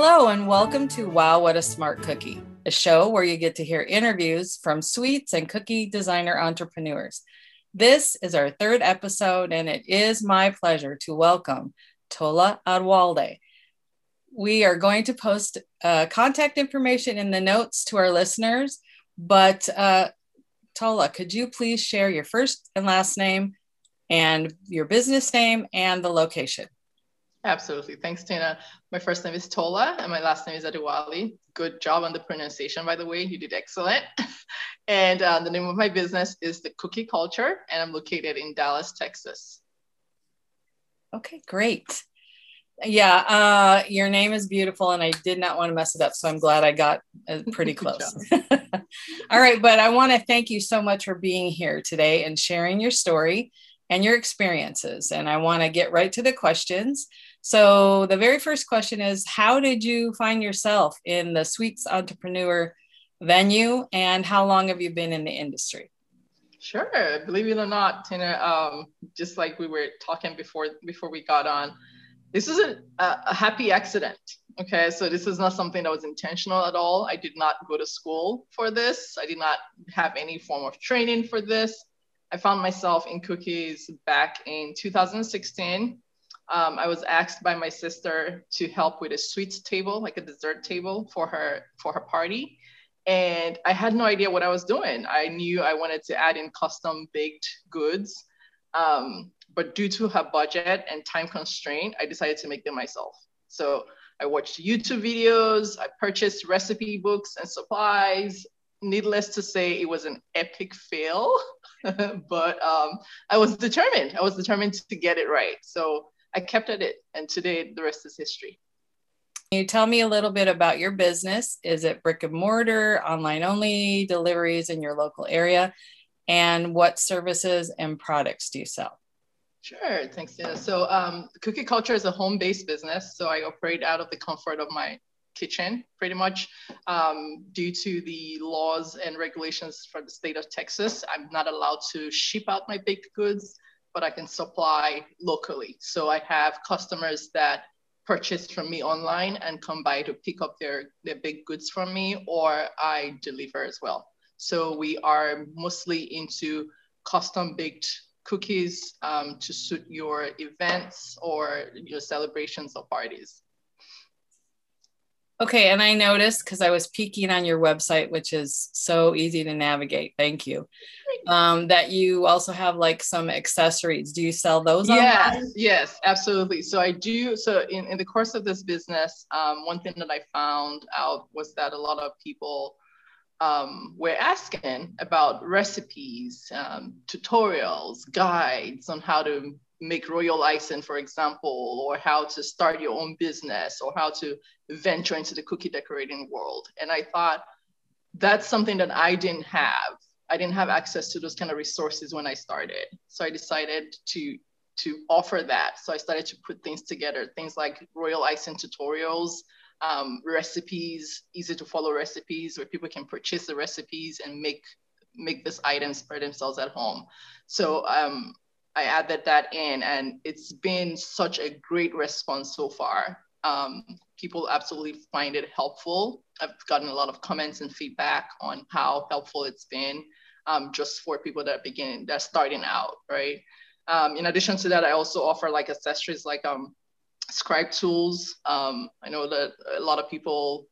Hello, and welcome to Wow, What a Smart Cookie, a show where you get to hear interviews from sweets and cookie designer entrepreneurs. This is our third episode, and it is my pleasure to welcome Tola Adewale. We are going to post contact information in the notes to our listeners, but Tola, could you please share your first and last name and your business name and the location? Absolutely. Thanks, Tina. My first name is Tola and my last name is Adewale. Good job on the pronunciation, by the way. You did excellent. And the name of my business is The Cookie Culture, and I'm located in Dallas, Texas. Okay, great. Yeah, your name is beautiful, and I did not want to mess it up, so I'm glad I got pretty close. All right, but I want to thank you so much for being here today and sharing your story and your experiences. And I want to get right to the questions. So the very first question is, how did you find yourself in the sweets entrepreneur venue, and how long have you been in the industry? Sure, believe it or not, Tina, just like we were talking before we got on, this isn't a happy accident, okay? So this is not something that was intentional at all. I did not go to school for this. I did not have any form of training for this. I found myself in cookies back in 2016. I was asked by my sister to help with a sweets table, like a dessert table for her party. And I had no idea what I was doing. I knew I wanted to add in custom baked goods, but due to her budget and time constraint, I decided to make them myself. So I watched YouTube videos, I purchased recipe books and supplies. Needless to say, it was an epic fail, but I was determined to get it right. So I kept at it, and today the rest is history. Can you tell me a little bit about your business? Is it brick and mortar, online only, deliveries in your local area? And what services and products do you sell? Sure, thanks, Tina. So Cookie Culture is a home-based business. So I operate out of the comfort of my kitchen, pretty much. Due to the laws and regulations for the state of Texas, I'm not allowed to ship out my baked goods, but I can supply locally. So I have customers that purchase from me online and come by to pick up their baked goods from me, or I deliver as well. So we are mostly into custom baked cookies to suit your events or your celebrations or parties. Okay, and I noticed, because I was peeking on your website, which is so easy to navigate, thank you, that you also have like some accessories. Do you sell those online? Yes, absolutely. So I do. So in the course of this business, one thing that I found out was that a lot of people were asking about recipes, tutorials, guides on how to make royal icing, for example, or how to start your own business, or how to venture into the cookie decorating world. And I thought that's something that I didn't have. I didn't have access to those kind of resources when I started. So I decided to offer that. So I started to put things together, things like royal icing tutorials, recipes, easy to follow recipes where people can purchase the recipes and make these items for themselves at home. So, I added that in, and it's been such a great response so far. People absolutely find it helpful. I've gotten a lot of comments and feedback on how helpful it's been, just for people that are beginning, that are starting out, right? In addition to that, I also offer like accessories, like scribe tools. I know that a lot of people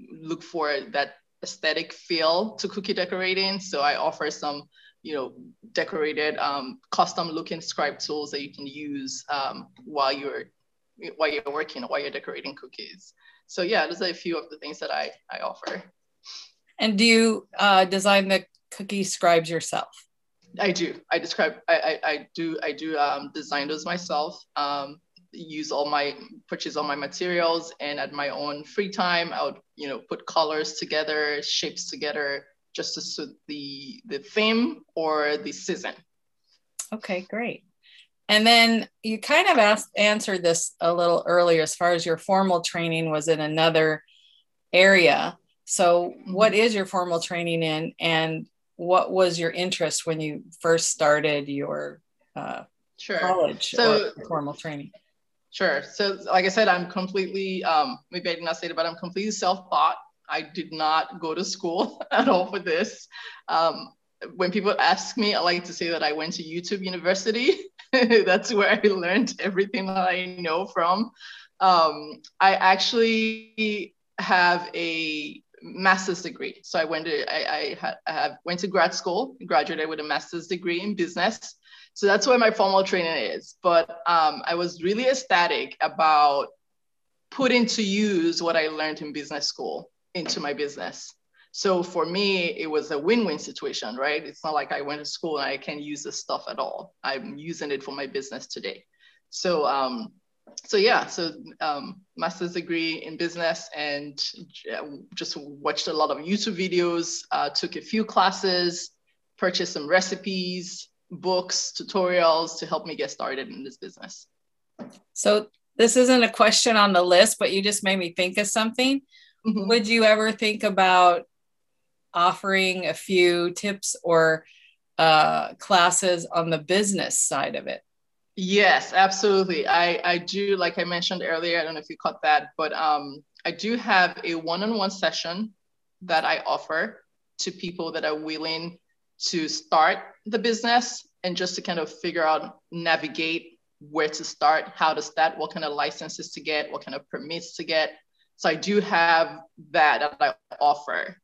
look for that aesthetic feel to cookie decorating, so I offer some decorated custom looking scribe tools that you can use while you're working, while you're decorating cookies. So yeah, those are a few of the things that I offer. And do you design the cookie scribes yourself? I do. I do design those myself. Purchase all my materials, and at my own free time, I would put colors together, shapes together, just to suit the theme or the season. Okay, great. And then you kind of answered this a little earlier, as far as your formal training was in another area. So what is your formal training in, and what was your interest when you first started your college or formal training? Sure. So like I said, I'm completely, maybe I did not say it, but I'm completely self-taught. I did not go to school at all for this. When people ask me, I like to say that I went to YouTube University. That's where I learned everything that I know from. I actually have a master's degree. So I went to, I went to grad school, graduated with a master's degree in business. So that's where my formal training is. But I was really ecstatic about putting to use what I learned in business school into my business. So for me, it was a win-win situation, right? It's not like I went to school and I can't use this stuff at all. I'm using it for my business today. So, master's degree in business, and just watched a lot of YouTube videos, took a few classes, purchased some recipes, books, tutorials to help me get started in this business. So this isn't a question on the list, but you just made me think of something. Mm-hmm. Would you ever think about offering a few tips or classes on the business side of it? Yes, absolutely. I do, like I mentioned earlier, I don't know if you caught that, but I do have a one-on-one session that I offer to people that are willing to start the business and just to kind of figure out, navigate where to start, how to start, what kind of licenses to get, what kind of permits to get. So I do have that I offer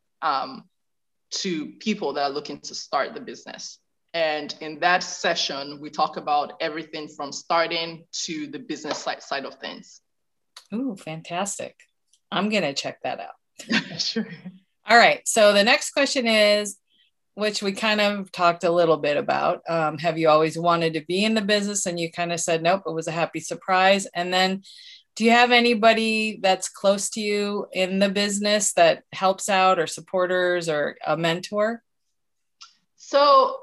to people that are looking to start the business. And in that session, we talk about everything from starting to the business side of things. Ooh, fantastic. I'm going to check that out. Sure. All right. So the next question is, which we kind of talked a little bit about. Have you always wanted to be in the business? And you kind of said, nope, it was a happy surprise. And then do you have anybody that's close to you in the business that helps out, or supporters, or a mentor? So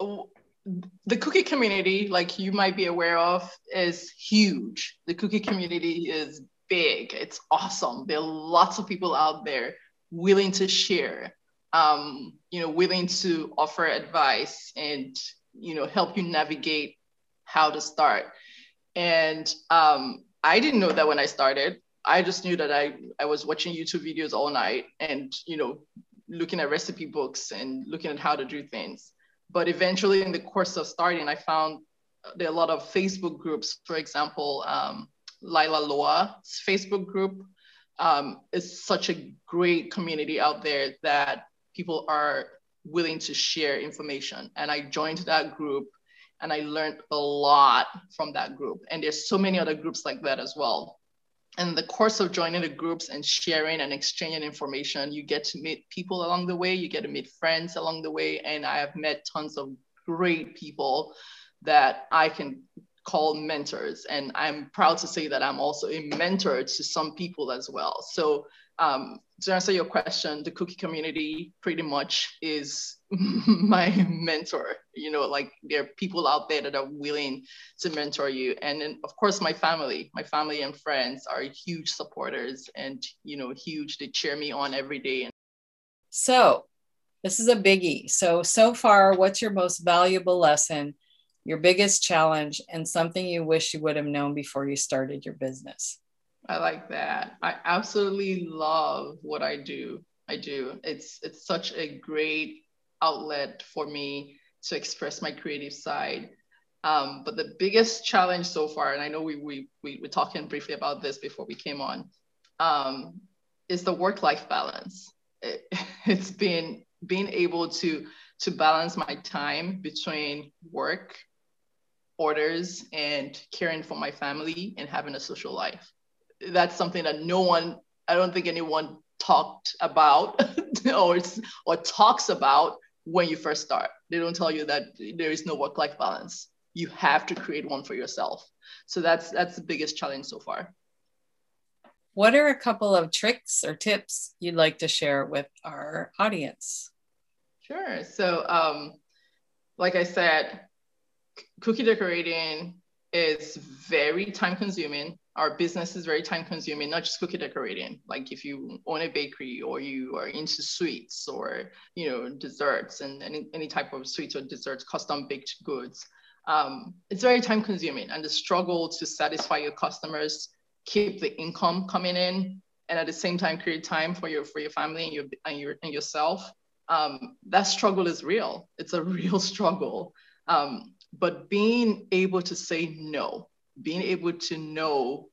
the cookie community, like you might be aware of, is huge. The cookie community is big. It's awesome. There are lots of people out there willing to share, willing to offer advice and, help you navigate how to start. And I didn't know that when I started. I just knew that I was watching YouTube videos all night and, looking at recipe books and looking at how to do things. But eventually in the course of starting, I found there are a lot of Facebook groups, for example, Laila Loa's Facebook group is such a great community out there that people are willing to share information. And I joined that group. And I learned a lot from that group. And there's so many other groups like that as well. In the course of joining the groups and sharing and exchanging information, you get to meet people along the way, you get to meet friends along the way. And I have met tons of great people that I can call mentors. And I'm proud to say that I'm also a mentor to some people as well. So to answer your question, the cookie community pretty much is my mentor. There are people out there that are willing to mentor you. And then, of course, my family and friends are huge supporters and, huge. They cheer me on every day. So this is a biggie. So far, what's your most valuable lesson, your biggest challenge, and something you wish you would have known before you started your business? I like that. I absolutely love what I do. It's such a great outlet for me to express my creative side. But the biggest challenge so far, and I know we were talking briefly about this before we came on, is the work-life balance. It's been being able to balance my time between work, orders, and caring for my family and having a social life. That's something that I don't think anyone talked about or talks about when you first start. They don't tell you that there is no work-life balance. You have to create one for yourself. So that's the biggest challenge so far. What are a couple of tricks or tips you'd like to share with our audience? Sure. So like I said, cookie decorating is very time consuming. Our business is very time consuming, not just cookie decorating. Like if you own a bakery or you are into sweets or, desserts and any type of sweets or desserts, custom baked goods, It's very time consuming, and the struggle to satisfy your customers, keep the income coming in, and at the same time create time for your family and yourself. That struggle is real. It's a real struggle. But being able to say no, being able to know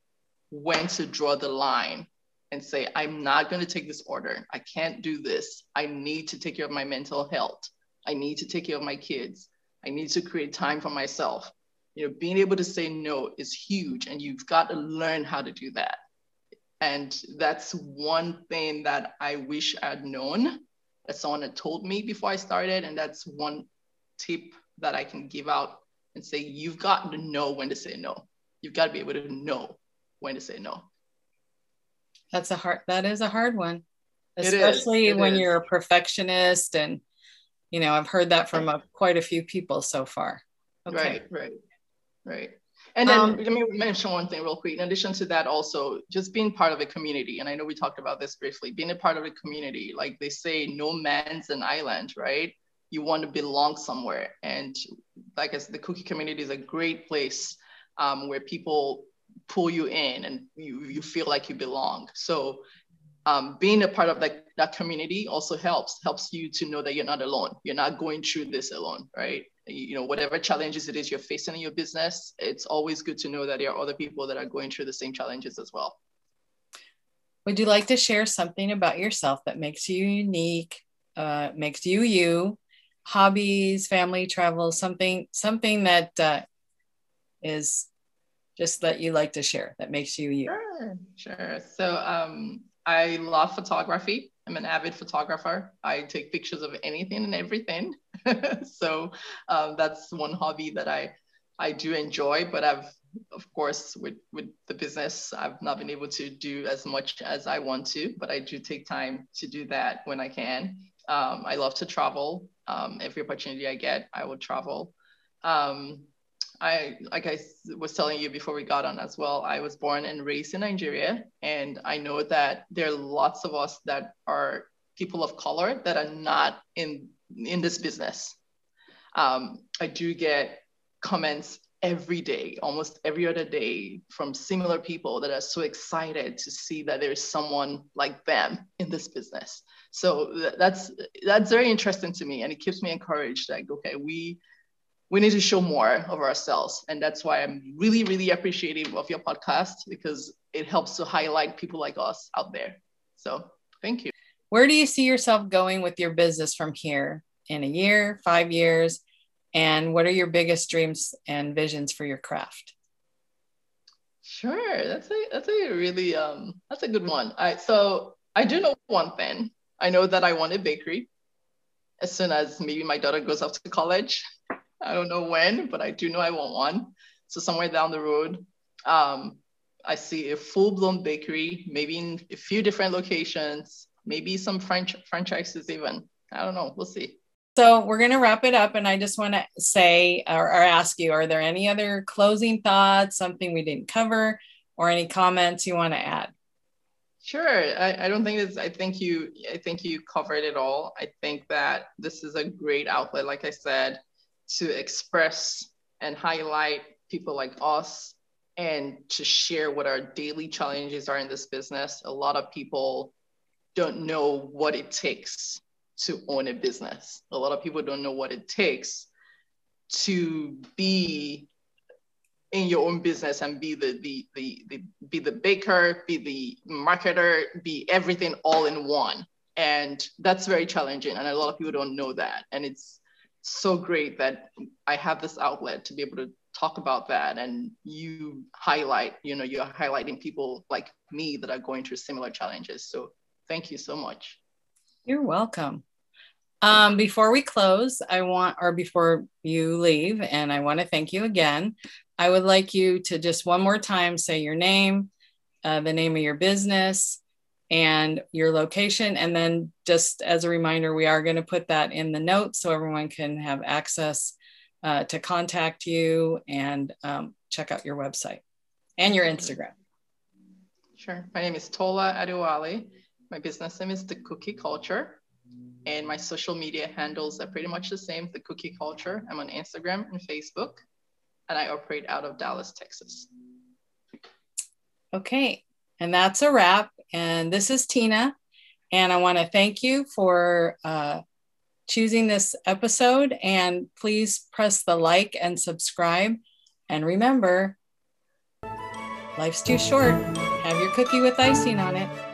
when to draw the line and say, I'm not going to take this order. I can't do this. I need to take care of my mental health. I need to take care of my kids. I need to create time for myself. You know, being able to say no is huge, and you've got to learn how to do that. And that's one thing that I wish I'd known, that someone had told me before I started. And that's one tip that I can give out and say, you've got to know when to say no. You've got to be able to know when to say no. That is a hard one, especially when you're a perfectionist. And, you know, I've heard that from quite a few people so far. Okay. Right. And then let me mention one thing real quick. In addition to that, also just being part of a community. And I know we talked about this briefly, being a part of a community. Like they say, no man's an island, right? You want to belong somewhere. And like I said, the cookie community is a great place where people pull you in and you feel like you belong. So being a part of that community also helps you to know that you're not alone. You're not going through this alone, right? You know, whatever challenges it is you're facing in your business, it's always good to know that there are other people that are going through the same challenges as well. Would you like to share something about yourself that makes you unique, makes you you? Hobbies, family, travel, something that is just that you like to share that makes you you. Sure. So I love photography. I'm an avid photographer. I take pictures of anything and everything. So that's one hobby that I do enjoy, but I've, of course, with the business, I've not been able to do as much as I want to, but I do take time to do that when I can. I love to travel. Every opportunity I get, I will travel. Like I was telling you before we got on as well, I was born and raised in Nigeria. And I know that there are lots of us that are people of color that are not in this business. I do get comments every day, almost every other day, from similar people that are so excited to see that there's someone like them in this business. So that's very interesting to me, and it keeps me encouraged. Like, okay, we need to show more of ourselves, and that's why I'm really, really appreciative of your podcast, because it helps to highlight people like us out there. So thank you. Where do you see yourself going with your business from here in a year, 5 years? And what are your biggest dreams and visions for your craft? Sure, that's a really that's a good one. So I do know one thing. I know that I want a bakery as soon as maybe my daughter goes off to college. I don't know when, but I do know I want one. So somewhere down the road, I see a full-blown bakery, maybe in a few different locations, maybe some franchises even. I don't know. We'll see. So we're going to wrap it up. And I just want to say or ask you, are there any other closing thoughts, something we didn't cover, or any comments you want to add? Sure. I think you covered it all. I think that this is a great outlet, like I said, to express and highlight people like us and to share what our daily challenges are in this business. A lot of people don't know what it takes to own a business. A lot of people don't know what it takes to be in your own business and be the baker, be the marketer, be everything all in one. And that's very challenging. And a lot of people don't know that. And it's so great that I have this outlet to be able to talk about that. And you highlight, you're highlighting people like me that are going through similar challenges. So thank you so much. You're welcome. Before we close, before you leave, and I want to thank you again, I would like you to just one more time say your name, the name of your business, and your location. And then just as a reminder, we are going to put that in the notes so everyone can have access to contact you and check out your website and your Instagram. Sure. My name is Tola Adewale. My business name is The Cookie Culture, and my social media handles are pretty much the same, The Cookie Culture. I'm on Instagram and Facebook. and I operate out of Dallas, Texas. Okay, and that's a wrap. And this is Tina, and I want to thank you for choosing this episode, and please press the like and subscribe. And remember, life's too short. Have your cookie with icing on it.